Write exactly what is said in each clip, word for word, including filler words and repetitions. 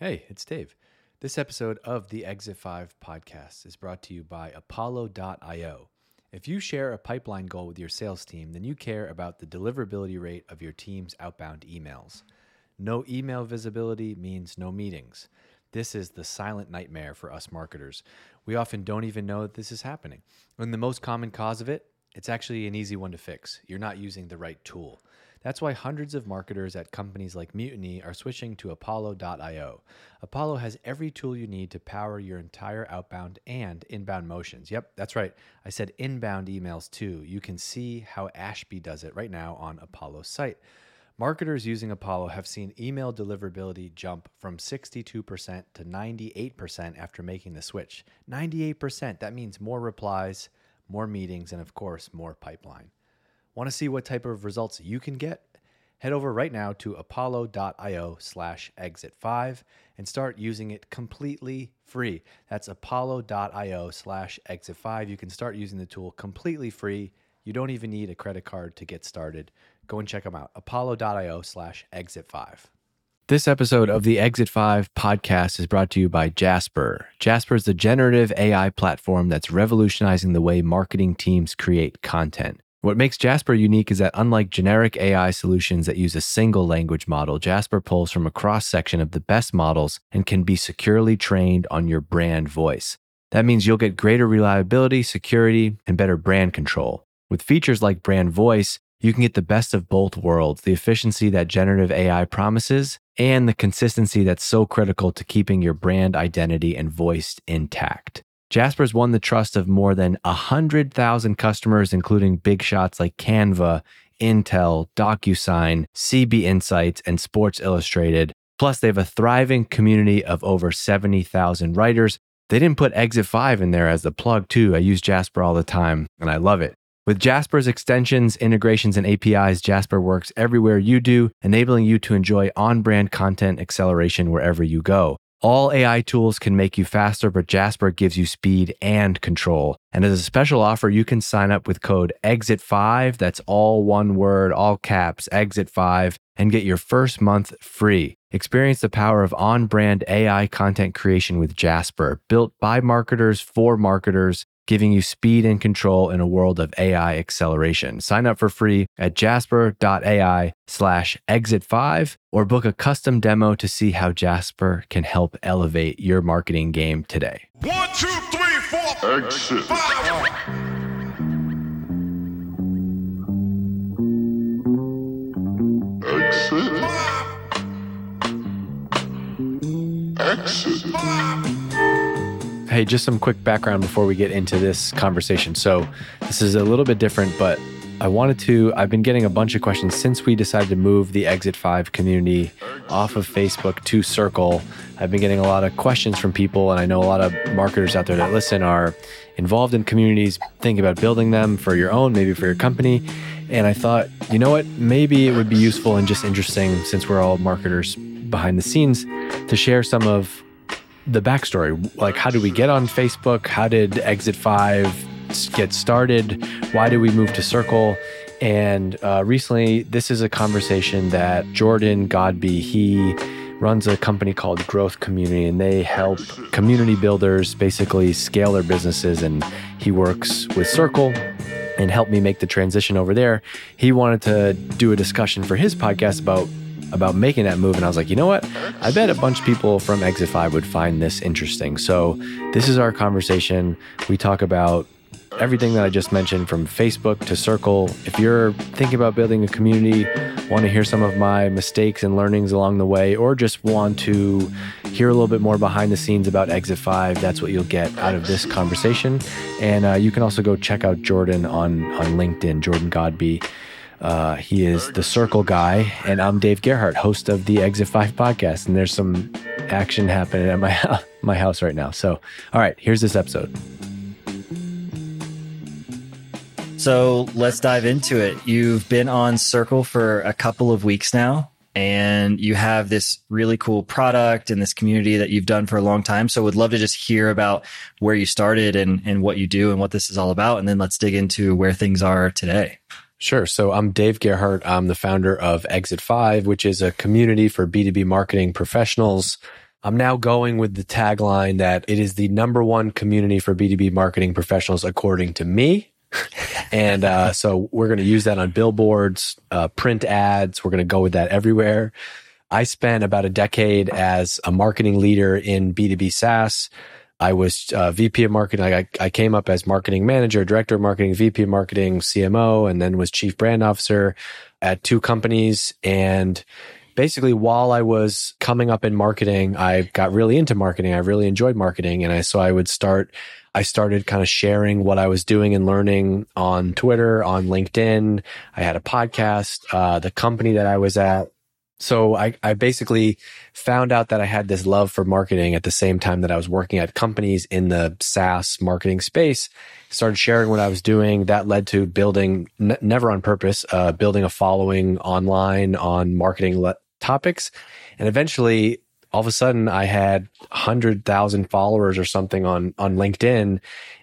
Hey, it's Dave. This episode of the Exit Five podcast is brought to you by Apollo dot I O. If you share a pipeline goal with your sales team, then you care about the deliverability rate of your team's outbound emails. No email visibility means no meetings. This is the silent nightmare for us marketers. We often don't even know that this is happening. And the most common cause of it, it's actually an easy one to fix. You're not using the right tool. That's why hundreds of marketers at companies like Mutiny are switching to Apollo dot I O. Apollo has every tool you need to power your entire outbound and inbound motions. Yep, that's right. I said inbound emails too. You can see how Ashby does it right now on Apollo's site. Marketers using Apollo have seen email deliverability jump from sixty-two percent to ninety-eight percent after making the switch. ninety-eight percent, that means more replies, more meetings, and of course, more pipeline. Want to see what type of results you can get? Head over right now to apollo dot I O slash exit five and start using it completely free. That's apollo dot I O slash exit five. You can start using the tool completely free. You don't even need a credit card to get started. Go and check them out. apollo dot I O slash exit five. This episode of the Exit Five podcast is brought to you by Jasper. Jasper is the generative A I platform that's revolutionizing the way marketing teams create content. What makes Jasper unique is that unlike generic A I solutions that use a single language model, Jasper pulls from a cross-section of the best models and can be securely trained on your brand voice. That means you'll get greater reliability, security, and better brand control. With features like brand voice, you can get the best of both worlds, the efficiency that generative A I promises and the consistency that's so critical to keeping your brand identity and voice intact. Jasper's won the trust of more than one hundred thousand customers, including big shots like Canva, Intel, DocuSign, C B Insights, and Sports Illustrated. Plus, they have a thriving community of over seventy thousand writers. They didn't put Exit Five in there as the plug, too. I use Jasper all the time, and I love it. With Jasper's extensions, integrations, and A P Is, Jasper works everywhere you do, enabling you to enjoy on-brand content acceleration wherever you go. All A I tools can make you faster, but Jasper gives you speed and control. And as a special offer, you can sign up with code exit five, that's all one word, all caps, exit five, and get your first month free. Experience the power of on-brand A I content creation with Jasper, built by marketers for marketers, giving you speed and control in a world of A I acceleration. Sign up for free at jasper dot A I slash exit five or book a custom demo to see how Jasper can help elevate your marketing game today. One, two, three, four, exit five. Exit. Exit. Exit. Hey, just some quick background before we get into this conversation. So this is a little bit different, but I wanted to, I've been getting a bunch of questions since we decided to move the Exit Five community off of Facebook to Circle. I've been getting a lot of questions from people, and I know a lot of marketers out there that listen are involved in communities, think about building them for your own, maybe for your company. And I thought, you know what, maybe it would be useful and just interesting, since we're all marketers behind the scenes, to share some of the backstory. Like, how did we get on Facebook? How did Exit Five get started? Why did we move to Circle? And uh, recently, this is a conversation that Jordan Godbey, he runs a company called Growth Community, and they help community builders basically scale their businesses. And he works with Circle and helped me make the transition over there. He wanted to do a discussion for his podcast about about making that move. And I was like, you know what? I bet a bunch of people from Exit Five would find this interesting. So this is our conversation. We talk about everything that I just mentioned, from Facebook to Circle. If you're thinking about building a community, want to hear some of my mistakes and learnings along the way, or just want to hear a little bit more behind the scenes about Exit Five, that's what you'll get out of this conversation. And uh, you can also go check out Jordan on, on LinkedIn, Jordan Godbey. Uh, he is the Circle guy, and I'm Dave Gerhardt, host of the Exit Five podcast. And there's some action happening at my my house right now. So, all right, here's this episode. So let's dive into it. You've been on Circle for a couple of weeks now, and you have this really cool product and this community that you've done for a long time. So would love to just hear about where you started and and what you do and what this is all about. And then let's dig into where things are today. Sure. So I'm Dave Gerhardt. I'm the founder of Exit Five, which is a community for B two B marketing professionals. I'm now going with the tagline that it is the number one community for B two B marketing professionals, according to me. And uh, so we're going to use that on billboards, uh, print ads. We're going to go with that everywhere. I spent about a decade as a marketing leader in B two B SaaS. I was uh, V P of marketing. I, I came up as marketing manager, director of marketing, V P of marketing, C M O, and then was chief brand officer at two companies. And basically, while I was coming up in marketing, I got really into marketing. I really enjoyed marketing. And I, so I would start, I started kind of sharing what I was doing and learning on Twitter, on LinkedIn. I had a podcast, uh, the company that I was at. So I, I basically found out that I had this love for marketing at the same time that I was working at companies in the SaaS marketing space, started sharing what I was doing. That led to building, n- never on purpose, uh, building a following online on marketing le- topics. And eventually, all of a sudden, I had one hundred thousand followers or something on, on LinkedIn.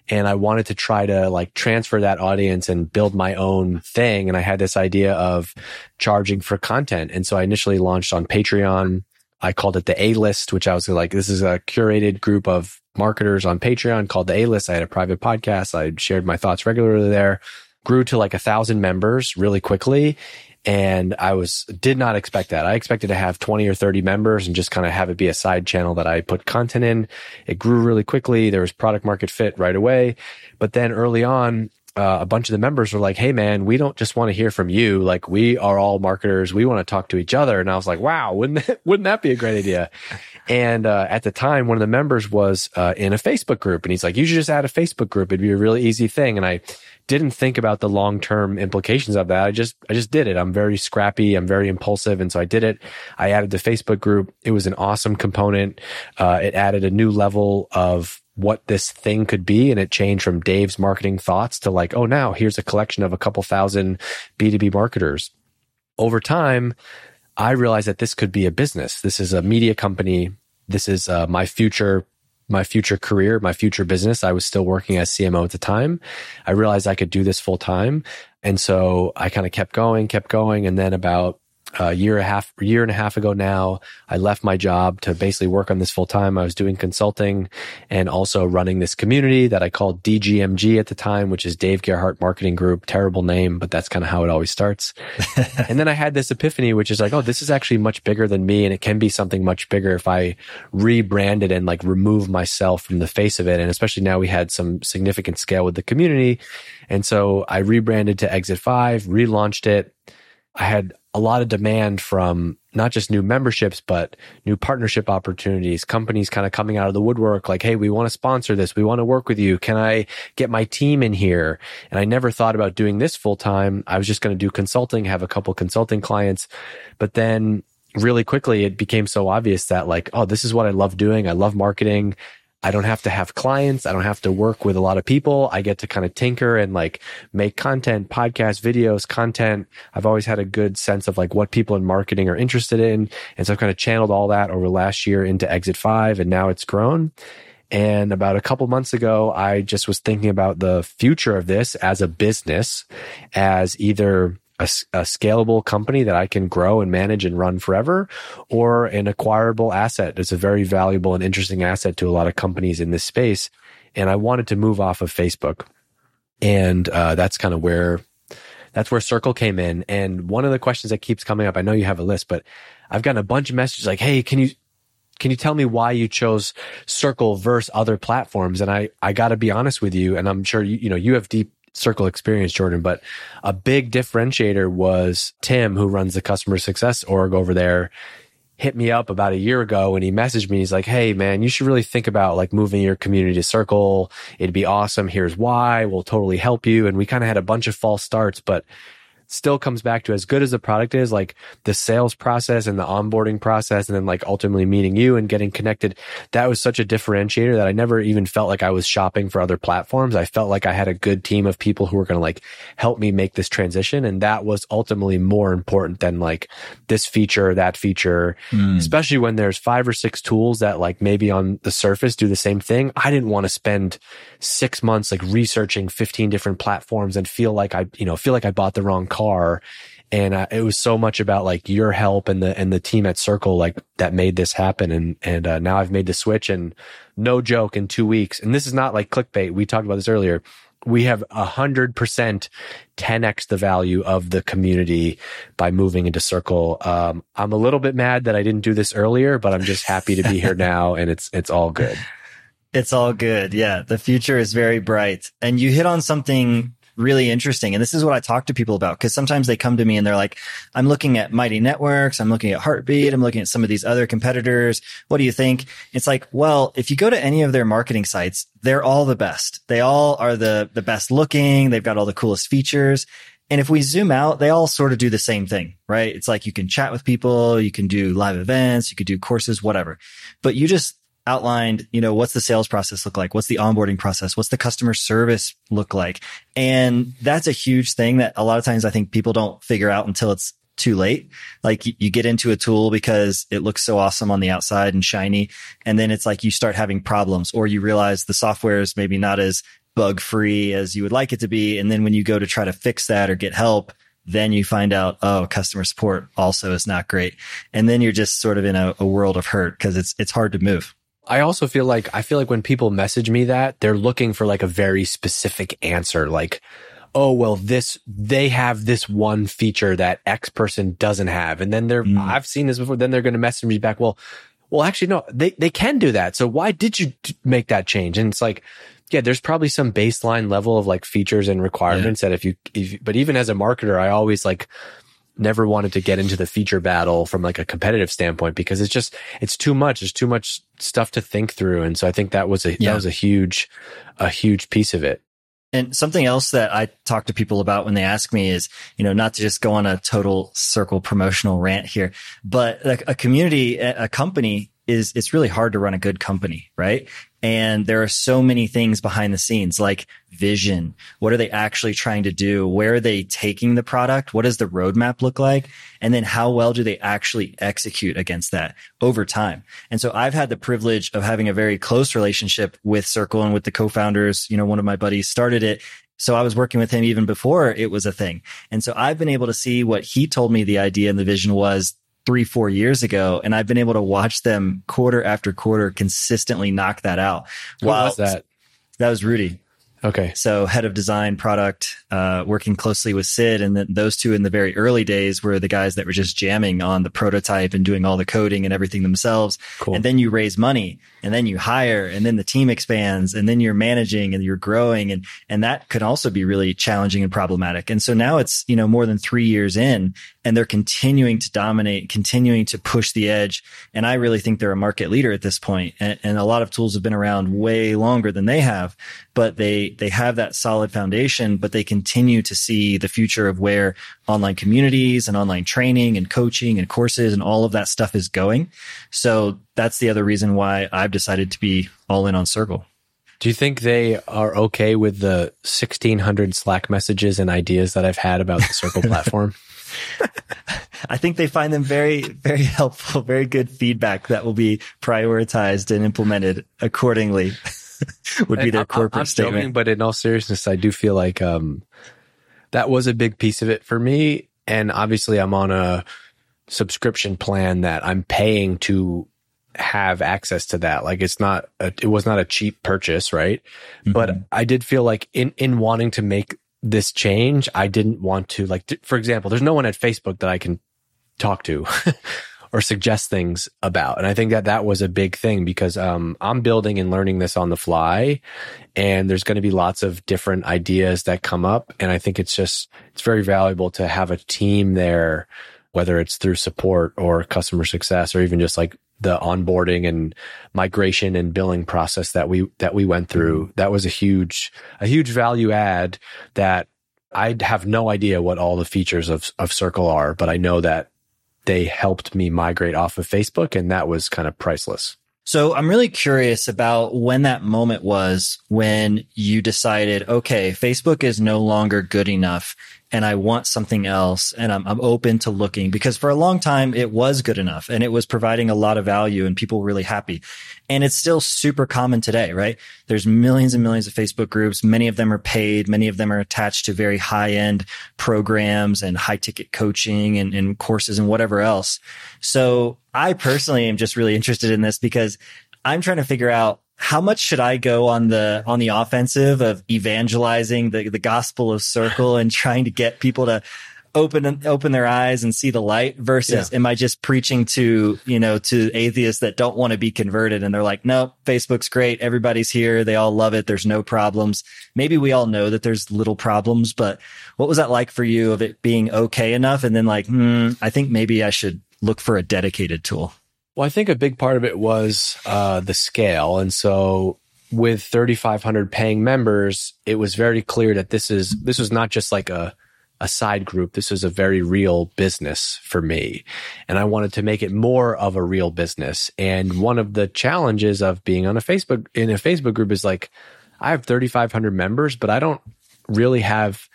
And I wanted to try to like transfer that audience and build my own thing. And I had this idea of charging for content. And so I initially launched on Patreon. I called it the A-List, which I was like, this is a curated group of marketers on Patreon called the A-List. I had a private podcast. I shared my thoughts regularly there. Grew to like a thousand members really quickly. And I was, did not expect that. I expected to have twenty or thirty members and just kind of have it be a side channel that I put content in. It grew really quickly. There was product market fit right away. But then early on, uh, a bunch of the members were like, hey man, we don't just want to hear from you. Like we are all marketers. We want to talk to each other. And I was like, wow, wouldn't that, wouldn't that be a great idea? And uh, at the time, one of the members was uh, in a Facebook group. And he's like, you should just add a Facebook group. It'd be a really easy thing. And I didn't think about the long-term implications of that. I just, I just did it. I'm very scrappy. I'm very impulsive. And so I did it. I added the Facebook group. It was an awesome component. Uh, it added a new level of what this thing could be. And it changed from Dave's marketing thoughts to like, oh, now here's a collection of a couple thousand B two B marketers. Over time, I realized that this could be a business. This is a media company. This is uh, my future my future career, my future business. I was still working as C M O at the time. I realized I could do this full time. And so I kind of kept going, kept going. And then about a year, a half, year and a half ago now, I left my job to basically work on this full time. I was doing consulting and also running this community that I called D G M G at the time, which is Dave Gerhardt Marketing Group. Terrible name, but that's kind of how it always starts. And then I had this epiphany, which is like, oh, this is actually much bigger than me. And it can be something much bigger if I rebrand it and like remove myself from the face of it. And especially now we had some significant scale with the community. And so I rebranded to Exit Five, relaunched it. I had a lot of demand from not just new memberships, but new partnership opportunities, companies kind of coming out of the woodwork like, hey, we want to sponsor this. We want to work with you. Can I get my team in here? And I never thought about doing this full time. I was just going to do consulting, have a couple consulting clients. But then really quickly, it became so obvious that like, oh, this is what I love doing. I love marketing. I don't have to have clients. I don't have to work with a lot of people. I get to kind of tinker and like make content, podcasts, videos, content. I've always had a good sense of like what people in marketing are interested in. And so I've kind of channeled all that over last year into Exit Five, and now it's grown. And about a couple months ago, I just was thinking about the future of this as a business, as either A, a scalable company that I can grow and manage and run forever, or an acquirable asset. It's a very valuable and interesting asset to a lot of companies in this space. And I wanted to move off of Facebook. And uh, that's kind of where, that's where Circle came in. And one of the questions that keeps coming up, I know you have a list, but I've gotten a bunch of messages like, hey, can you, can you tell me why you chose Circle versus other platforms? And I, I got to be honest with you, and I'm sure you, you know, you have deep Circle experience, Jordan, but a big differentiator was Tim, who runs the customer success org over there, hit me up about a year ago and he messaged me. He's like, hey man, you should really think about like moving your community to Circle. It'd be awesome. Here's why. We'll totally help you. And we kind of had a bunch of false starts, but still comes back to, as good as the product is, like the sales process and the onboarding process, and then like ultimately meeting you and getting connected. That was such a differentiator that I never even felt like I was shopping for other platforms. I felt like I had a good team of people who were going to like help me make this transition. And that was ultimately more important than like this feature, that feature, mm. especially when there's five or six tools that like maybe on the surface do the same thing. I didn't want to spend six months like researching fifteen different platforms and feel like I, you know, feel like I bought the wrong car And uh, it was so much about like your help and the and the team at Circle like that made this happen. And and uh, now I've made the switch, and no joke, in two weeks. And this is not like clickbait. We talked about this earlier. We have one hundred percent ten x the value of the community by moving into Circle. Um, I'm a little bit mad that I didn't do this earlier, but I'm just happy to be here now, and it's it's all good. It's all good. Yeah. The future is very bright. And you hit on something really interesting. And this is what I talk to people about, because sometimes they come to me and they're like, I'm looking at Mighty Networks. I'm looking at Heartbeat. I'm looking at some of these other competitors. What do you think? It's like, well, if you go to any of their marketing sites, they're all the best. They all are the, the best looking. They've got all the coolest features. And if we zoom out, they all sort of do the same thing, right? It's like you can chat with people, you can do live events, you could do courses, whatever. But you just outlined, you know, what's the sales process look like? What's the onboarding process? What's the customer service look like? And that's a huge thing that a lot of times I think people don't figure out until it's too late. Like you get into a tool because it looks so awesome on the outside and shiny. And then it's like you start having problems, or you realize the software is maybe not as bug free as you would like it to be. And then when you go to try to fix that or get help, then you find out, oh, customer support also is not great. And then you're just sort of in a, a world of hurt because it's, it's hard to move. I also feel like, I feel like when people message me that, they're looking for like a very specific answer. Like, oh, well, this, they have this one feature that X person doesn't have. And then they're, mm. I've seen this before. Then they're going to message me back. Well, well, actually, no, they, they can do that. So why did you make that change? And it's like, yeah, there's probably some baseline level of like features and requirements yeah. that if you, if, but even as a marketer, I always like, never wanted to get into the feature battle from like a competitive standpoint, because it's just, it's too much. There's too much stuff to think through. And so I think that was a, yeah. that was a huge, a huge piece of it. And something else that I talk to people about when they ask me is, you know, not to just go on a total Circle promotional rant here, but like a community, a company is, it's really hard to run a good company, right? And there are so many things behind the scenes, like vision. What are they actually trying to do? Where are they taking the product? What does the roadmap look like? And then how well do they actually execute against that over time? And so I've had the privilege of having a very close relationship with Circle and with the co-founders. You know, one of my buddies started it. So I was working with him even before it was a thing. And so I've been able to see what he told me the idea and the vision was three, four years ago. And I've been able to watch them quarter after quarter consistently knock that out. Who wow. was that? That was Rudy. Okay. So head of design product, uh, working closely with Sid. And then those two in the very early days were the guys that were just jamming on the prototype and doing all the coding and everything themselves. Cool. And then you raise money, and then you hire, and then the team expands, and then you're managing and you're growing. And, and that could also be really challenging and problematic. And so now it's, you know, more than three years in, and they're continuing to dominate, continuing to push the edge. And I really think they're a market leader at this point. And, and a lot of tools have been around way longer than they have, but they, they have that solid foundation, but they continue to see the future of where online communities and online training and coaching and courses and all of that stuff is going. So that's the other reason why I've decided to be all in on Circle. Do you think they are okay with the sixteen hundred Slack messages and ideas that I've had about the Circle platform? I think they find them very, very helpful, very good feedback that will be prioritized and implemented accordingly. Would be their I'm, corporate I'm statement. Joking, but in all seriousness, I do feel like um, that was a big piece of it for me. And obviously, I'm on a subscription plan that I'm paying to have access to that. Like it's not, a, it was not a cheap purchase, right? Mm-hmm. But I did feel like in in wanting to make this change, I didn't want to like, th- for example, there's no one at Facebook that I can talk to. Or suggest things about. And I think that that was a big thing because um, I'm building and learning this on the fly, and there's going to be lots of different ideas that come up. And I think it's just, it's very valuable to have a team there, whether it's through support or customer success, or even just like the onboarding and migration and billing process that we, that we went through. That was a huge, a huge value add that I have no idea what all the features of, of Circle are, but I know that they helped me migrate off of Facebook, and that was kind of priceless. So I'm really curious about when that moment was when you decided, okay, Facebook is no longer good enough, and I want something else, and I'm, I'm open to looking, because for a long time it was good enough and it was providing a lot of value and people were really happy. And it's still super common today, right? There's millions and millions of Facebook groups. Many of them are paid. Many of them are attached to very high end programs and high ticket coaching and, and courses and whatever else. So I personally am just really interested in this because I'm trying to figure out, how much should I go on the on the offensive of evangelizing the, the gospel of Circle and trying to get people to open open their eyes and see the light versus yeah. am I just preaching to, you know, to atheists that don't want to be converted and they're like, no, Facebook's great. Everybody's here. They all love it. There's no problems. Maybe we all know that there's little problems, but what was that like for you of it being okay enough? And then like, hmm, I think maybe I should look for a dedicated tool. Well, I think a big part of it was uh, the scale. And so with thirty-five hundred paying members, it was very clear that this is this was not just like a, a side group. This is a very real business for me. And I wanted to make it more of a real business. And one of the challenges of being on a Facebook in a Facebook group is like, I have thirty-five hundred members, but I don't really have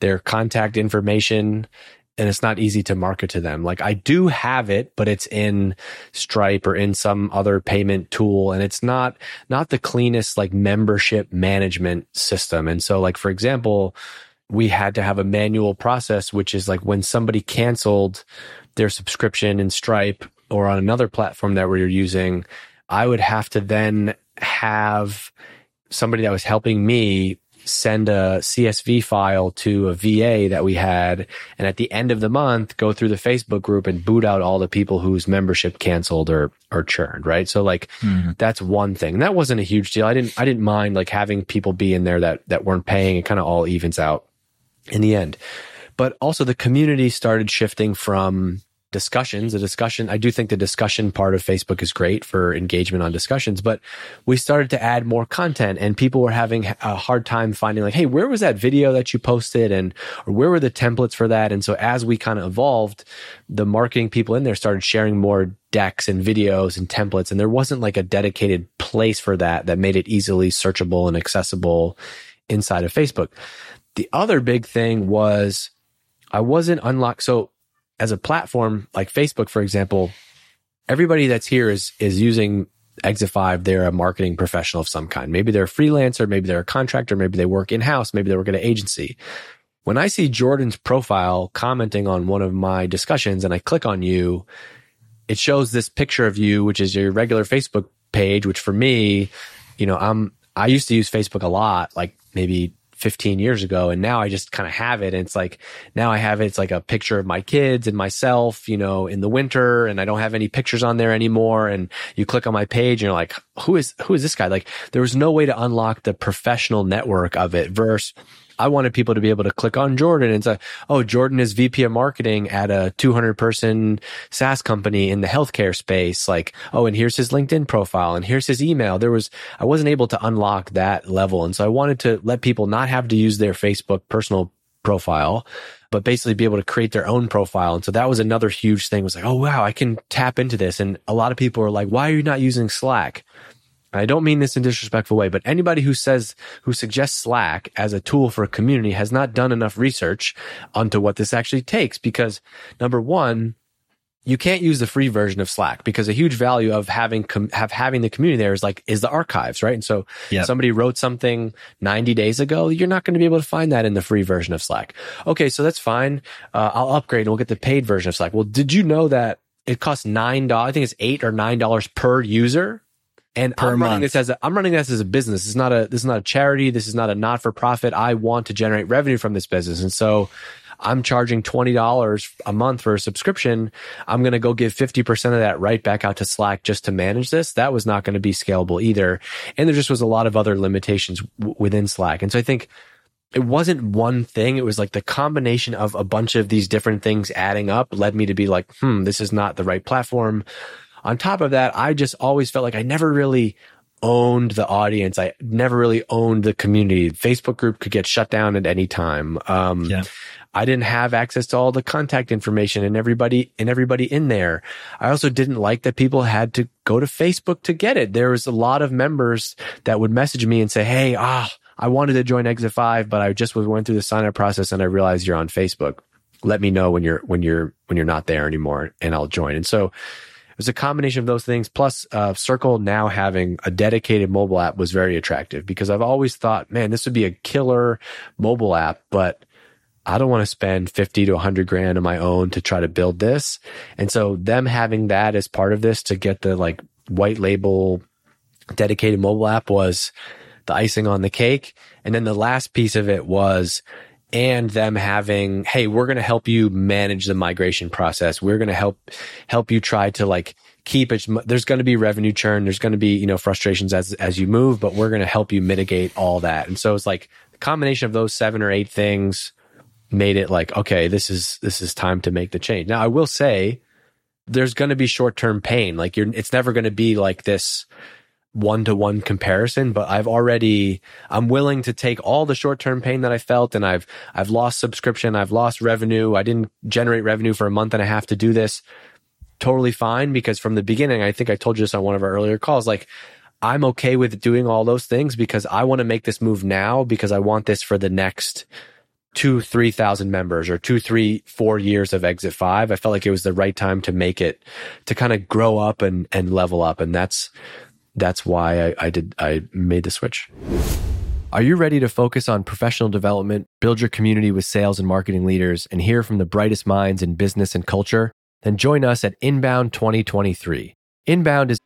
their contact information. And it's not easy to market to them. Like I do have it, but it's in Stripe or in some other payment tool. And it's not, not the cleanest like membership management system. And so like, for example, we had to have a manual process, which is like when somebody canceled their subscription in Stripe or on another platform that we were using, I would have to then have somebody that was helping me send a C S V file to a V A that we had. And at the end of the month, go through the Facebook group and boot out all the people whose membership canceled or, or churned. Right. So like, mm-hmm. that's one thing. And that wasn't a huge deal. I didn't, I didn't mind like having people be in there that, that weren't paying. It kind of all evens out in the end. But also the community started shifting from discussions, the discussion. I do think the discussion part of Facebook is great for engagement on discussions, but we started to add more content and people were having a hard time finding like, hey, where was that video that you posted? And or where were the templates for that? And so as we kind of evolved, the marketing people in there started sharing more decks and videos and templates. And there wasn't like a dedicated place for that that made it easily searchable and accessible inside of Facebook. The other big thing was I wasn't unlocked. So as a platform like Facebook, for example, everybody that's here is is using Exit Five. They're a marketing professional of some kind. Maybe they're a freelancer, maybe they're a contractor, maybe they work in-house, maybe they work at an agency. When I see Jordan's profile commenting on one of my discussions and I click on you, it shows this picture of you, which is your regular Facebook page, which for me, you know, I'm I used to use Facebook a lot, like maybe fifteen years ago. And now I just kind of have it. And it's like, now I have it. It's like a picture of my kids and myself, you know, in the winter, and I don't have any pictures on there anymore. And you click on my page and you're like, who is, who is this guy? Like there was no way to unlock the professional network of it versus I wanted people to be able to click on Jordan and say, oh, Jordan is V P of marketing at a two hundred person SaaS company in the healthcare space. Like, oh, and here's his LinkedIn profile and here's his email. There was, I wasn't able to unlock that level. And so I wanted to let people not have to use their Facebook personal profile, but basically be able to create their own profile. And so that was another huge thing was like, oh, wow, I can tap into this. And a lot of people are like, why are you not using Slack? I don't mean this in a disrespectful way, but anybody who says, who suggests Slack as a tool for a community has not done enough research onto what this actually takes. Because number one, you can't use the free version of Slack because a huge value of having, com- have having the community there is like, is the archives, right? And so yep. somebody wrote something ninety days ago, you're not going to be able to find that in the free version of Slack. Okay. So that's fine. Uh, I'll upgrade and we'll get the paid version of Slack. Well, did you know that it costs nine dollars? I think it's eight or nine dollars per user. And I'm running this as a, I'm running this as a business. It's not a, this is not a charity. This is not a not-for-profit. I want to generate revenue from this business. And so I'm charging twenty dollars a month for a subscription. I'm going to go give fifty percent of that right back out to Slack just to manage this. That was not going to be scalable either. And there just was a lot of other limitations w- within Slack. And so I think it wasn't one thing. It was like the combination of a bunch of these different things adding up led me to be like, hmm, this is not the right platform. On top of that, I just always felt like I never really owned the audience. I never really owned the community. Facebook group could get shut down at any time. Um, yeah. I didn't have access to all the contact information and everybody and everybody in there. I also didn't like that people had to go to Facebook to get it. There was a lot of members that would message me and say, hey, ah, I wanted to join Exit Five, but I just was went through the sign up process and I realized you're on Facebook. Let me know when you're when you're when you're not there anymore, and I'll join. And so it was a combination of those things. Plus, uh, Circle now having a dedicated mobile app was very attractive, because I've always thought, man, this would be a killer mobile app, but I don't want to spend fifty to a hundred grand on my own to try to build this. And so them having that as part of this to get the like white label dedicated mobile app was the icing on the cake. And then the last piece of it was, and them having, hey, we're going to help you manage the migration process. We're going to help help you try to like keep it. There's going to be revenue churn. There's going to be, you know, frustrations as as you move, but we're going to help you mitigate all that. And so it's like the combination of those seven or eight things made it like, okay, this is this is time to make the change. Now, I will say there's going to be short-term pain. Like you're, it's never going to be like this one-to-one comparison, but I've already, I'm willing to take all the short-term pain that I felt, and I've, I've lost subscription, I've lost revenue, I didn't generate revenue for a month and a half to do this. Totally fine, because from the beginning, I think I told you this on one of our earlier calls, like I'm okay with doing all those things because I want to make this move now, because I want this for the next two, three thousand members or two, three, four years of Exit Five. I felt like it was the right time to make it, to kind of grow up and, and level up. And that's, That's why I, I did. I made the switch. Are you ready to focus on professional development, build your community with sales and marketing leaders, and hear from the brightest minds in business and culture? Then join us at Inbound twenty twenty-three. Inbound is...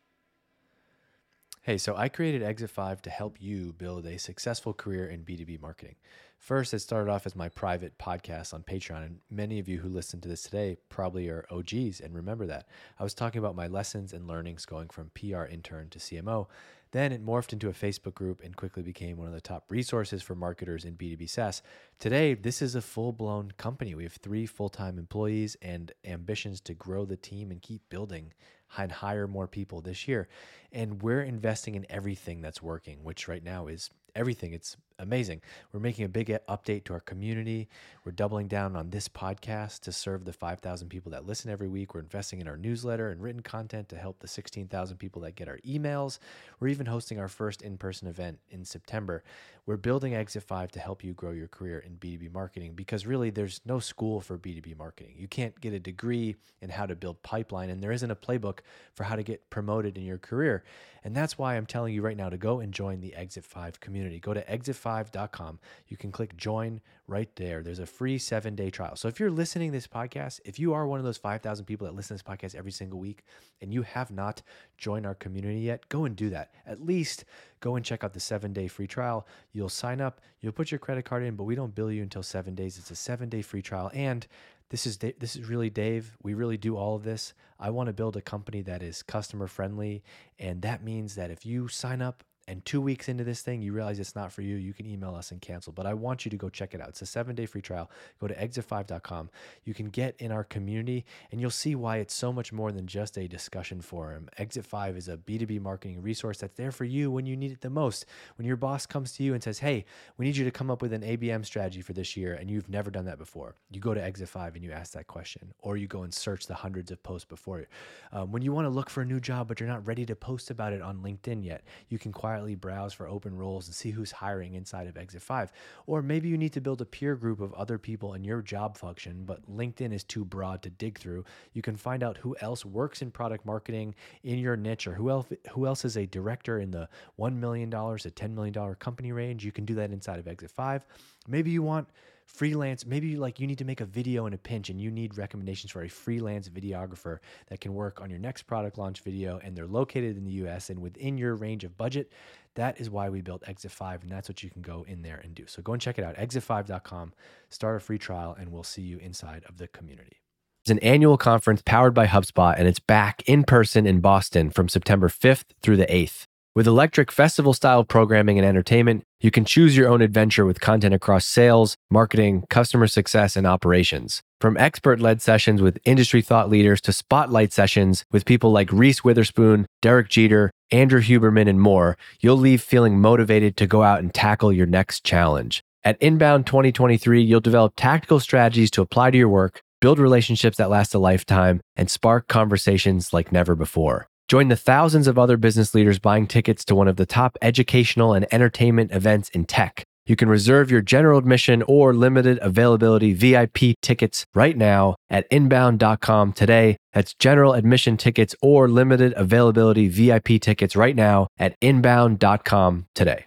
Hey, so I created Exit Five to help you build a successful career in B two B marketing. First, it started off as my private podcast on Patreon, and many of you who listen to this today probably are O Gs and remember that. I was talking about my lessons and learnings going from P R intern to C M O. Then it morphed into a Facebook group and quickly became one of the top resources for marketers in B two B SaaS. Today, this is a full-blown company. We have three full-time employees and ambitions to grow the team and keep building and hire more people this year. And we're investing in everything that's working, which right now is everything. It's amazing. We're making a big update to our community. We're doubling down on this podcast to serve the five thousand people that listen every week. We're investing in our newsletter and written content to help the sixteen thousand people that get our emails. We're even hosting our first in-person event in September. We're building Exit Five to help you grow your career in B two B marketing, because really there's no school for B two B marketing. You can't get a degree in how to build pipeline, and there isn't a playbook for how to get promoted in your career. And that's why I'm telling you right now to go and join the Exit Five community. Go to exit five dot com. You can click join right there. There's a free seven-day trial. So if you're listening to this podcast, if you are one of those five thousand people that listen to this podcast every single week and you have not joined our community yet, go and do that. At least go and check out the seven-day free trial. You'll sign up, you'll put your credit card in, but we don't bill you until seven days. It's a seven-day free trial. And This is this is really Dave. We really do all of this. I want to build a company that is customer friendly. And that means that if you sign up and two weeks into this thing, you realize it's not for you, you can email us and cancel. But I want you to go check it out. It's a seven-day free trial. Go to exit five dot com. You can get in our community, and you'll see why it's so much more than just a discussion forum. Exit Five is a B two B marketing resource that's there for you when you need it the most. When your boss comes to you and says, hey, we need you to come up with an A B M strategy for this year, and you've never done that before, you go to Exit Five and you ask that question, or you go and search the hundreds of posts before you. Um, when you want to look for a new job, but you're not ready to post about it on LinkedIn yet, you can quietly browse for open roles and see who's hiring inside of Exit Five. Or maybe you need to build a peer group of other people in your job function, but LinkedIn is too broad to dig through. You can find out who else works in product marketing in your niche, or who else who else is a director in the one million dollars to ten million dollars company range. You can do that inside of Exit Five. Maybe you want freelance, maybe like you need to make a video in a pinch and you need recommendations for a freelance videographer that can work on your next product launch video, and they're located in the U S and within your range of budget. That is why we built Exit Five, and that's what you can go in there and do. So go and check it out, exit five dot com, start a free trial, and we'll see you inside of the community. It's an annual conference powered by HubSpot, and it's back in person in Boston from September fifth through the eighth. With electric festival-style programming and entertainment, you can choose your own adventure with content across sales, marketing, customer success, and operations. From expert-led sessions with industry thought leaders to spotlight sessions with people like Reese Witherspoon, Derek Jeter, Andrew Huberman, and more, you'll leave feeling motivated to go out and tackle your next challenge. At Inbound twenty twenty-three, you'll develop tactical strategies to apply to your work, build relationships that last a lifetime, and spark conversations like never before. Join the thousands of other business leaders buying tickets to one of the top educational and entertainment events in tech. You can reserve your general admission or limited availability V I P tickets right now at inbound dot com today. That's general admission tickets or limited availability V I P tickets right now at inbound dot com today.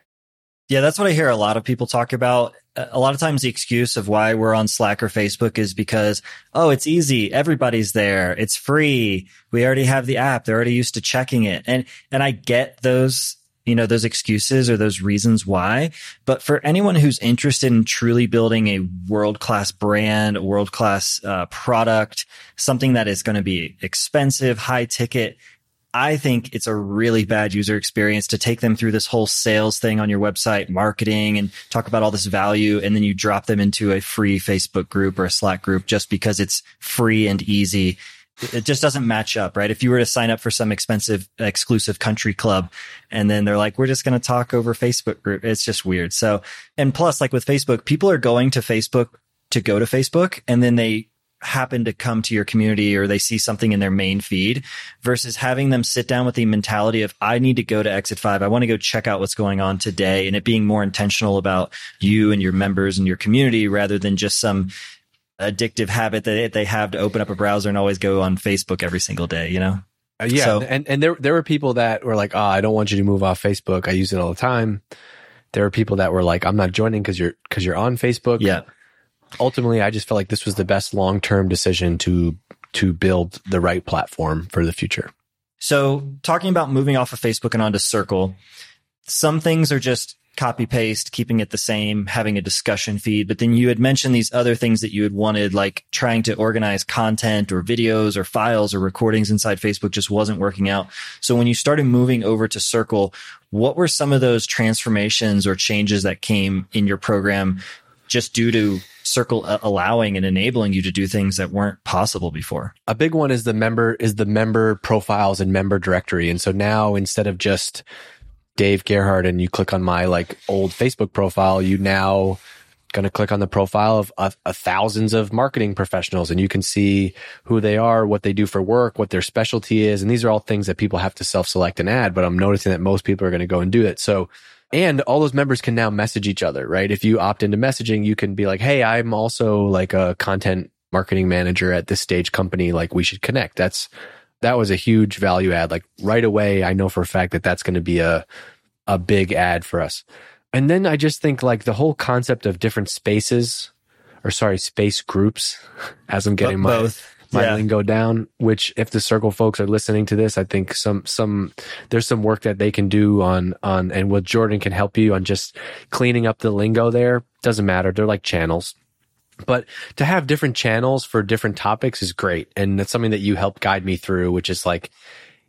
Yeah, that's what I hear a lot of people talk about. A lot of times the excuse of why we're on Slack or Facebook is because, oh, it's easy. Everybody's there. It's free. We already have the app. They're already used to checking it. And, and I get those, you know, those excuses or those reasons why. But for anyone who's interested in truly building a world-class brand, a world-class uh, product, something that is going to be expensive, high ticket, I think it's a really bad user experience to take them through this whole sales thing on your website, marketing, and talk about all this value. And then you drop them into a free Facebook group or a Slack group just because it's free and easy. It just doesn't match up, right? If you were to sign up for some expensive, exclusive country club, and then they're like, we're just going to talk over Facebook group. It's just weird. So, and plus, like with Facebook, people are going to Facebook to go to Facebook, and then they happen to come to your community or they see something in their main feed versus having them sit down with the mentality of, I need to go to Exit Five. I want to go check out what's going on today, and it being more intentional about you and your members and your community rather than just some addictive habit that they have to open up a browser and always go on Facebook every single day, you know? Uh, yeah. So, and, and there, there were people that were like, oh, I don't want you to move off Facebook. I use it all the time. There were people that were like, I'm not joining because you're, because you're on Facebook. Yeah. Ultimately, I just felt like this was the best long-term decision to to build the right platform for the future. So talking about moving off of Facebook and onto Circle, some things are just copy-paste, keeping it the same, having a discussion feed. But then you had mentioned these other things that you had wanted, like trying to organize content or videos or files or recordings inside Facebook just wasn't working out. So when you started moving over to Circle, what were some of those transformations or changes that came in your program just due to Circle allowing and enabling you to do things that weren't possible before? A big one is the member is the member profiles and member directory. And so now, instead of just Dave Gerhardt and you click on my like old Facebook profile, you now going to click on the profile of, of, of thousands of marketing professionals, and you can see who they are, what they do for work, what their specialty is. And these are all things that people have to self-select and add, but I'm noticing that most people are going to go and do it. So And all those members can now message each other, right? If you opt into messaging, you can be like, hey, I'm also like a content marketing manager at this stage company. Like, we should connect. That's, that was a huge value add. Like right away, I know for a fact that that's going to be a, a big ad for us. And then I just think like the whole concept of different spaces or sorry, space groups as I'm getting my, my yeah. lingo down, which if the Circle folks are listening to this, I think some, some, there's some work that they can do on, on, and what Jordan can help you on just cleaning up the lingo there. Doesn't matter. They're like channels, but to have different channels for different topics is great. And that's something that you helped guide me through, which is like,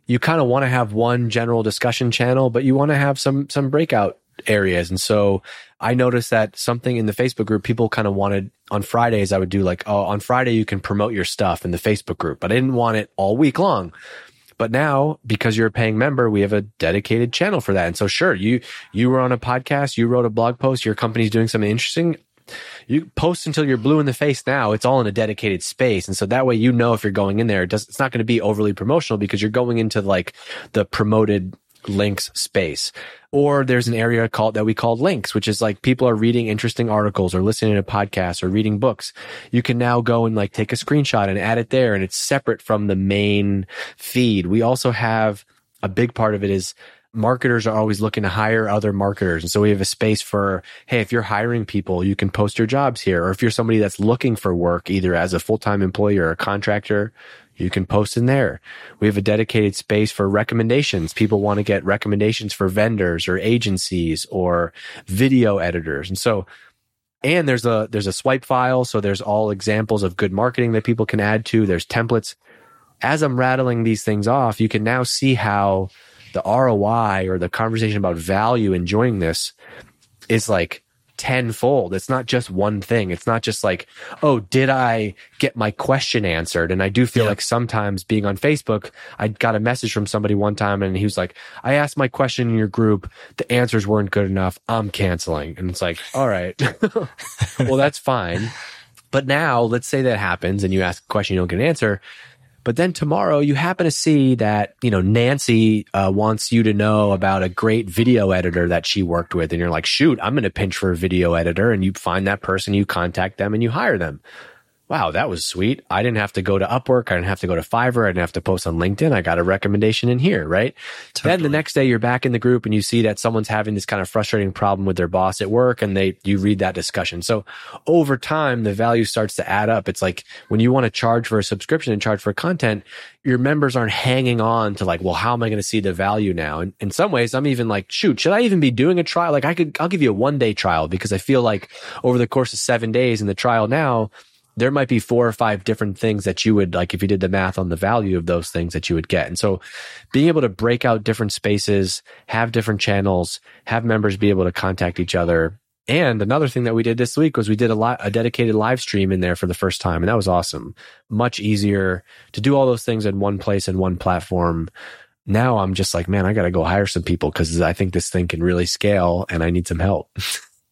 you kind of want to have one general discussion channel, but you want to have some, some breakout areas. And so I noticed that something in the Facebook group, people kind of wanted on Fridays, I would do like, oh, on Friday, you can promote your stuff in the Facebook group, but I didn't want it all week long. But now, because you're a paying member, we have a dedicated channel for that. And so sure, you, you were on a podcast, you wrote a blog post, your company's doing something interesting. You post until you're blue in the face now. It's all in a dedicated space. And so that way, you know, if you're going in there, it does, it's not going to be overly promotional because you're going into like the promoted links space. Or there's an area called that we call links, which is like people are reading interesting articles or listening to podcasts or reading books. You can now go and like take a screenshot and add it there, and it's separate from the main feed. We also have a big part of it is marketers are always looking to hire other marketers. And so we have a space for, hey, if you're hiring people, you can post your jobs here. Or if you're somebody that's looking for work, either as a full-time employee or a contractor, you can post in there. We have a dedicated space for recommendations. People want to get recommendations for vendors or agencies or video editors. And so, and there's a, there's a swipe file. So there's all examples of good marketing that people can add to. There's templates. As I'm rattling these things off, you can now see how the R O I or the conversation about value in joining this is like tenfold. It's not just one thing. It's not just like, oh, did I get my question answered? And I do feel yeah. like sometimes being on Facebook, I got a message from somebody one time and he was like, I asked my question in your group. The answers weren't good enough. I'm canceling. And it's like, all right, well, that's fine. But now let's say that happens and you ask a question, you don't get an answer. But then tomorrow you happen to see that, you know, Nancy uh, wants you to know about a great video editor that she worked with. And you're like, shoot, I'm going to pinch for a video editor. And you find that person, you contact them and you hire them. Wow, that was sweet. I didn't have to go to Upwork. I didn't have to go to Fiverr. I didn't have to post on LinkedIn. I got a recommendation in here, right? Totally. Then the next day you're back in the group and you see that someone's having this kind of frustrating problem with their boss at work and they you read that discussion. So over time, the value starts to add up. It's like when you want to charge for a subscription and charge for content, your members aren't hanging on to like, well, how am I going to see the value now? And in some ways, I'm even like, shoot, should I even be doing a trial? Like I could, I'll give you a one day trial because I feel like over the course of seven days in the trial now, there might be four or five different things that you would like if you did the math on the value of those things that you would get. And so being able to break out different spaces, have different channels, have members be able to contact each other. And another thing that we did this week was we did a, li- a dedicated live stream in there for the first time. And that was awesome. Much easier to do all those things in one place and one platform. Now I'm just like, man, I got to go hire some people because I think this thing can really scale and I need some help.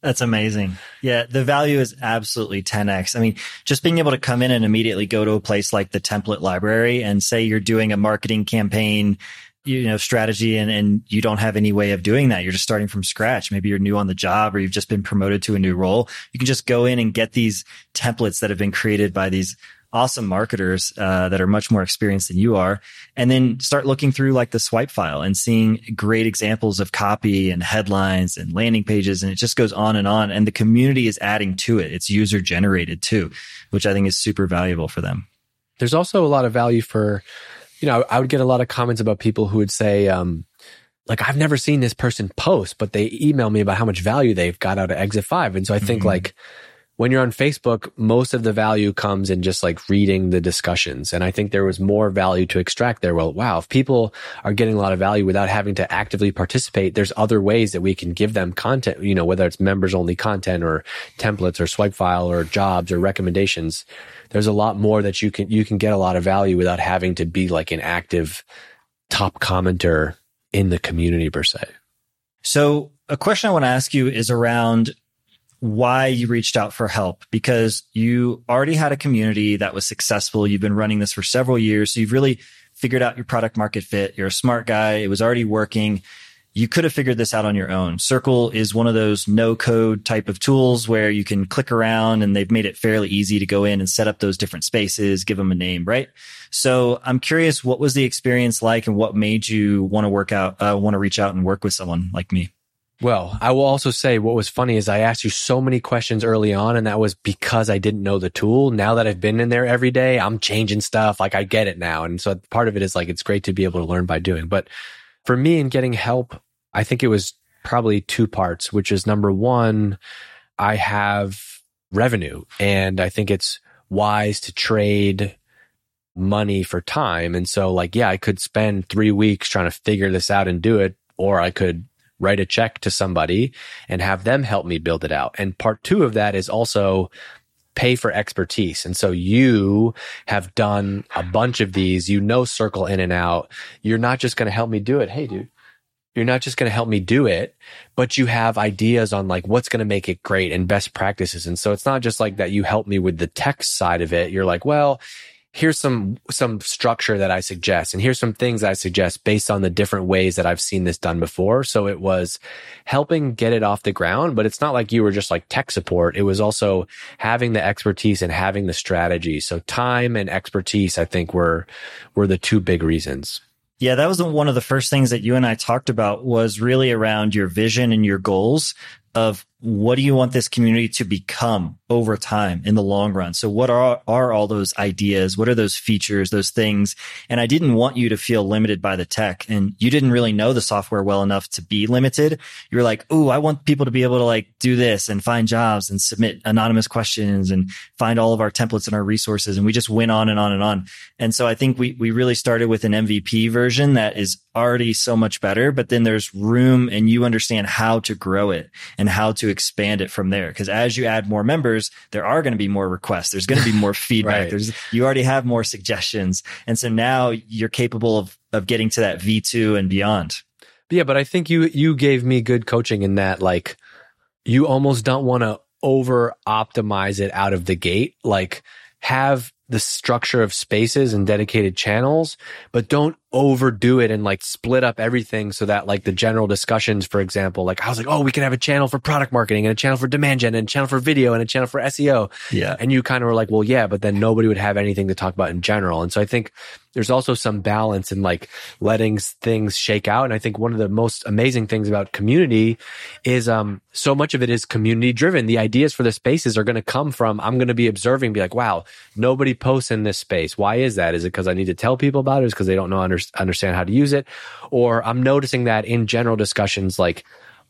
That's amazing. Yeah, the value is absolutely ten x. I mean, just being able to come in and immediately go to a place like the template library and say you're doing a marketing campaign, you know, strategy, and, and you don't have any way of doing that. You're just starting from scratch. Maybe you're new on the job or you've just been promoted to a new role. You can just go in and get these templates that have been created by these awesome marketers uh, that are much more experienced than you are, and then start looking through like the swipe file and seeing great examples of copy and headlines and landing pages. And it just goes on and on. And the community is adding to it. It's user generated too, which I think is super valuable for them. There's also a lot of value for, you know, I would get a lot of comments about people who would say, um, like, I've never seen this person post, but they email me about how much value they've got out of Exit Five. And so I think mm-hmm. like, when you're on Facebook, most of the value comes in just like reading the discussions. And I think there was more value to extract there. Well, wow, if people are getting a lot of value without having to actively participate, there's other ways that we can give them content, you know, whether it's members only content or templates or swipe file or jobs or recommendations. There's a lot more that you can, you can get a lot of value without having to be like an active top commenter in the community per se. So a question I want to ask you is around why you reached out for help, because you already had a community that was successful. You've been running this for several years. So you've really figured out your product market fit. You're a smart guy. It was already working. You could have figured this out on your own. Circle is one of those no code type of tools where you can click around and they've made it fairly easy to go in and set up those different spaces, give them a name, right? So I'm curious, what was the experience like and what made you want to work out, uh, want to reach out and work with someone like me? Well, I will also say what was funny is I asked you so many questions early on, and that was because I didn't know the tool. Now that I've been in there every day, I'm changing stuff. Like I get it now. And so part of it is like, it's great to be able to learn by doing. But for me in getting help, I think it was probably two parts, which is number one, I have revenue and I think it's wise to trade money for time. And so like, yeah, I could spend three weeks trying to figure this out and do it, or I could write a check to somebody and have them help me build it out. And part two of that is also pay for expertise. And so you have done a bunch of these, you know, Circle in and out. You're not just going to help me do it. Hey, dude, you're not just going to help me do it, but you have ideas on like what's going to make it great and best practices. And so it's not just like that you help me with the tech side of it. You're like, well, here's some some structure that I suggest, and here's some things I suggest based on the different ways that I've seen this done before. So it was helping get it off the ground, but it's not like you were just like tech support. It was also having the expertise and having the strategy. So time and expertise, I think, were were the two big reasons. Yeah, that was one of the first things that you and I talked about was really around your vision and your goals of what do you want this community to become over time in the long run? So what are, are all those ideas? What are those features, those things? And I didn't want you to feel limited by the tech, and you didn't really know the software well enough to be limited. You were like, oh, I want people to be able to like do this and find jobs and submit anonymous questions and find all of our templates and our resources. And we just went on and on and on. And so I think we, we really started with an M V P version that is already so much better, but then there's room and you understand how to grow it and how to expand it from there. Because as you add more members, there are going to be more requests. There's going to be more feedback. Right. There's, you already have more suggestions. And so now you're capable of, of getting to that V two and beyond. Yeah. But I think you, you gave me good coaching in that, like, you almost don't want to over optimize it out of the gate. Like, have the structure of spaces and dedicated channels, but don't overdo it and like split up everything so that like the general discussions, for example, like I was like, oh, we can have a channel for product marketing and a channel for demand gen and a channel for video and a channel for S E O. Yeah. And you kind of were like, well, yeah, but then nobody would have anything to talk about in general. And so I think there's also some balance in like letting things shake out. And I think one of the most amazing things about community is um so much of it is community driven. The ideas for the spaces are going to come from, I'm going to be observing, be like, wow, nobody posts in this space. Why is that? Is it because I need to tell people about it? Is it because they don't know under- understand how to use it? Or I'm noticing that in general discussions, like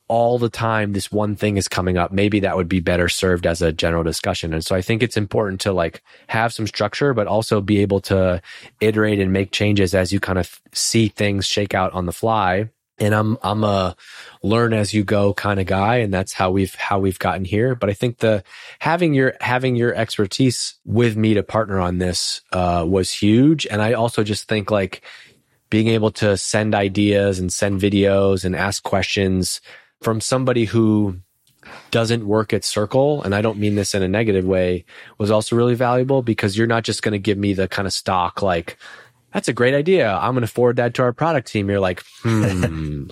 all the time, this one thing is coming up. Maybe that would be better served as a general discussion. And so I think it's important to like have some structure, but also be able to iterate and make changes as you kind of see things shake out on the fly. And I'm I'm a learn as you go kind of guy, and that's how we've how we've gotten here. But I think the having your having your expertise with me to partner on this uh, was huge. And I also just think like being able to send ideas and send videos and ask questions from somebody who doesn't work at Circle, and I don't mean this in a negative way, was also really valuable, because you're not just going to give me the kind of stock like, that's a great idea, I'm going to forward that to our product team. You're like, hmm.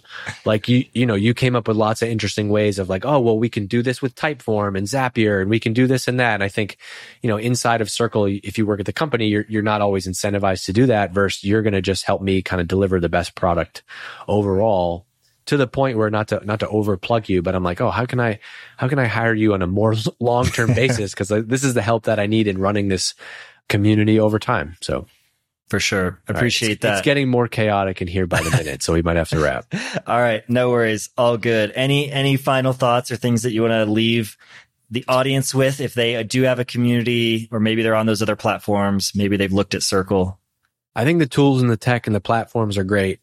like you, you know, you came up with lots of interesting ways of like, oh, well, we can do this with Typeform and Zapier, and we can do this and that. And I think, you know, inside of Circle, if you work at the company, you're you're not always incentivized to do that. Versus, you're going to just help me kind of deliver the best product overall. To the point where not to not to overplug you, but I'm like, oh, how can I how can I hire you on a more long term basis? Because this is the help that I need in running this community over time. So. For sure. Appreciate right. it's, that. It's getting more chaotic in here by the minute, so we might have to wrap. All right. No worries. All good. Any any final thoughts or things that you want to leave the audience with if they do have a community, or maybe they're on those other platforms, maybe they've looked at Circle? I think the tools and the tech and the platforms are great.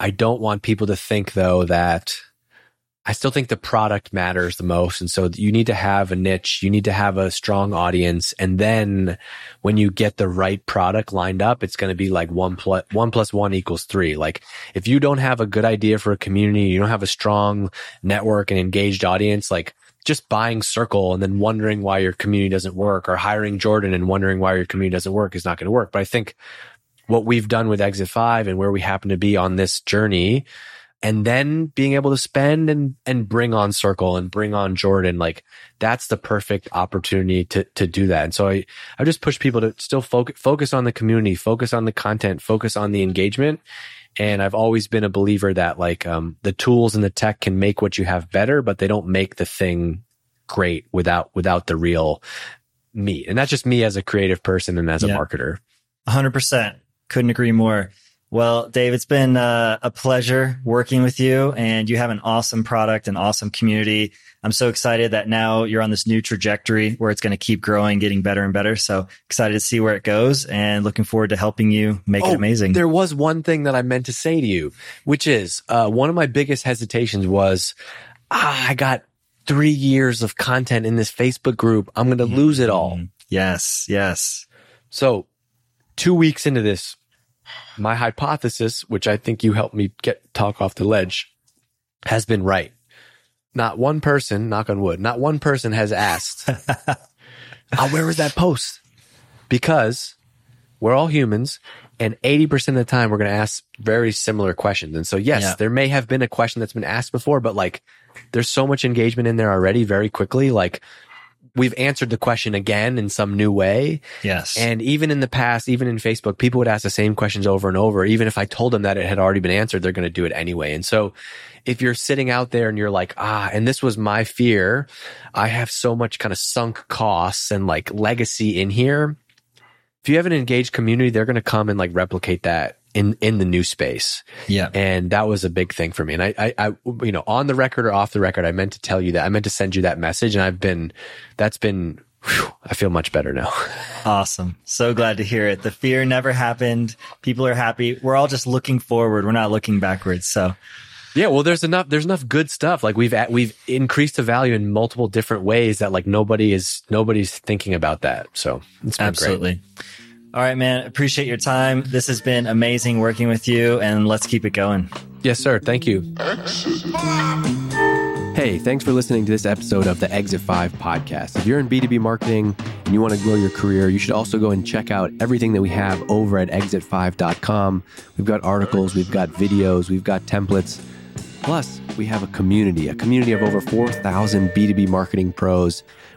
I don't want people to think, though, that I still think the product matters the most. And so you need to have a niche, you need to have a strong audience. And then when you get the right product lined up, it's going to be like one plus one plus one equals three. Like if you don't have a good idea for a community, you don't have a strong network and engaged audience, like just buying Circle and then wondering why your community doesn't work, or hiring Jordan and wondering why your community doesn't work, is not going to work. But I think what we've done with Exit Five and where we happen to be on this journey, and then being able to spend and and bring on Circle and bring on Jordan, like that's the perfect opportunity to to do that. And so I, I just push people to still focus, focus on the community, focus on the content, focus on the engagement. And I've always been a believer that like um, the tools and the tech can make what you have better, but they don't make the thing great without without the real me. And that's just me as a creative person and as yeah. a marketer. one hundred percent. Couldn't agree more. Well, Dave, it's been uh, a pleasure working with you, and you have an awesome product and awesome community. I'm so excited that now you're on this new trajectory where it's going to keep growing, getting better and better. So excited to see where it goes, and looking forward to helping you make oh, it amazing. There was one thing that I meant to say to you, which is uh, one of my biggest hesitations was ah, I got three years of content in this Facebook group. I'm going to mm-hmm. lose it all. Yes, yes. So two weeks into this, my hypothesis, which I think you helped me get talk off the ledge, has been right. Not one person, knock on wood, not one person has asked, oh, where was that post? Because we're all humans, and eighty percent of the time we're going to ask very similar questions. And so, yes, yeah. there may have been a question that's been asked before, but like there's so much engagement in there already very quickly. Like, we've answered the question again in some new way. Yes. And even in the past, even in Facebook, people would ask the same questions over and over. Even if I told them that it had already been answered, they're going to do it anyway. And so if you're sitting out there and you're like, ah, and this was my fear, I have so much kind of sunk costs and like legacy in here. If you have an engaged community, they're going to come and like replicate that in, in the new space. Yeah. And that was a big thing for me. And I, I, I, you know, on the record or off the record, I meant to tell you that I meant to send you that message, and I've been, that's been, whew, I feel much better now. Awesome. So glad to hear it. The fear never happened. People are happy. We're all just looking forward. We're not looking backwards. So. Yeah, well, there's enough. There's enough good stuff. Like we've at, we've increased the value in multiple different ways that like nobody is nobody's thinking about that. So it's been absolutely great. All right, man. Appreciate your time. This has been amazing working with you, and let's keep it going. Yes, sir. Thank you. Hey, thanks for listening to this episode of the Exit Five podcast. If you're in B two B marketing and you want to grow your career, you should also go and check out everything that we have over at exit five dot com. We've got articles, we've got videos, we've got templates. Plus, we have a community, a community of over four thousand B two B marketing pros.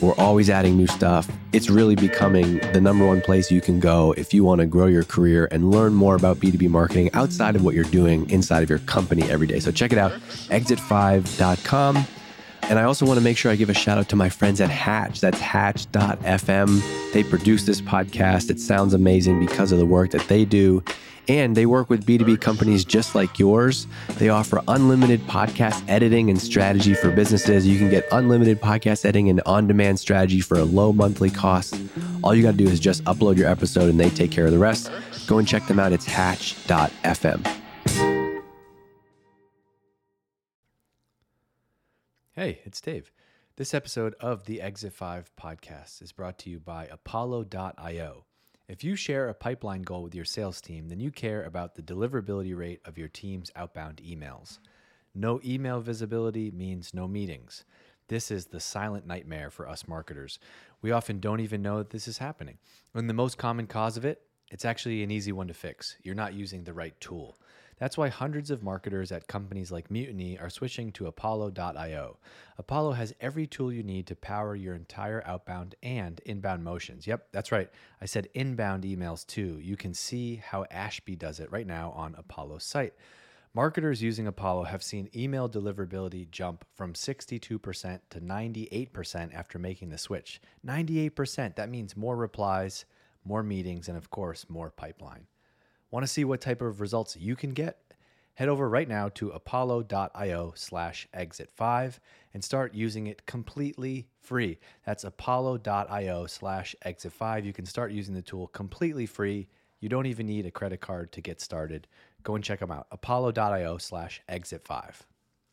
We're always adding new stuff. It's really becoming the number one place you can go if you want to grow your career and learn more about B two B marketing outside of what you're doing inside of your company every day. So check it out, exit five dot com. And I also want to make sure I give a shout out to my friends at Hatch. That's hatch dot f m. They produce this podcast. It sounds amazing because of the work that they do. And they work with B two B companies just like yours. They offer unlimited podcast editing and strategy for businesses. You can get unlimited podcast editing and on-demand strategy for a low monthly cost. All you got to do is just upload your episode and they take care of the rest. Go and check them out. It's hatch dot f m. Hey, it's Dave. This episode of the Exit Five podcast is brought to you by Apollo dot i o. If you share a pipeline goal with your sales team, then you care about the deliverability rate of your team's outbound emails. No email visibility means no meetings. This is the silent nightmare for us marketers. We often don't even know that this is happening. And the most common cause of it, it's actually an easy one to fix. You're not using the right tool. That's why hundreds of marketers at companies like Mutiny are switching to Apollo dot i o. Apollo has every tool you need to power your entire outbound and inbound motions. Yep, that's right. I said inbound emails too. You can see how Ashby does it right now on Apollo's site. Marketers using Apollo have seen email deliverability jump from sixty-two percent to ninety-eight percent after making the switch. ninety-eight percent, that means more replies, more meetings, and of course, more pipeline. Want to see what type of results you can get? Head over right now to apollo dot i o slash exit five and start using it completely free. That's apollo dot i o slash exit five. You can start using the tool completely free. You don't even need a credit card to get started. Go and check them out. apollo dot i o slash exit five.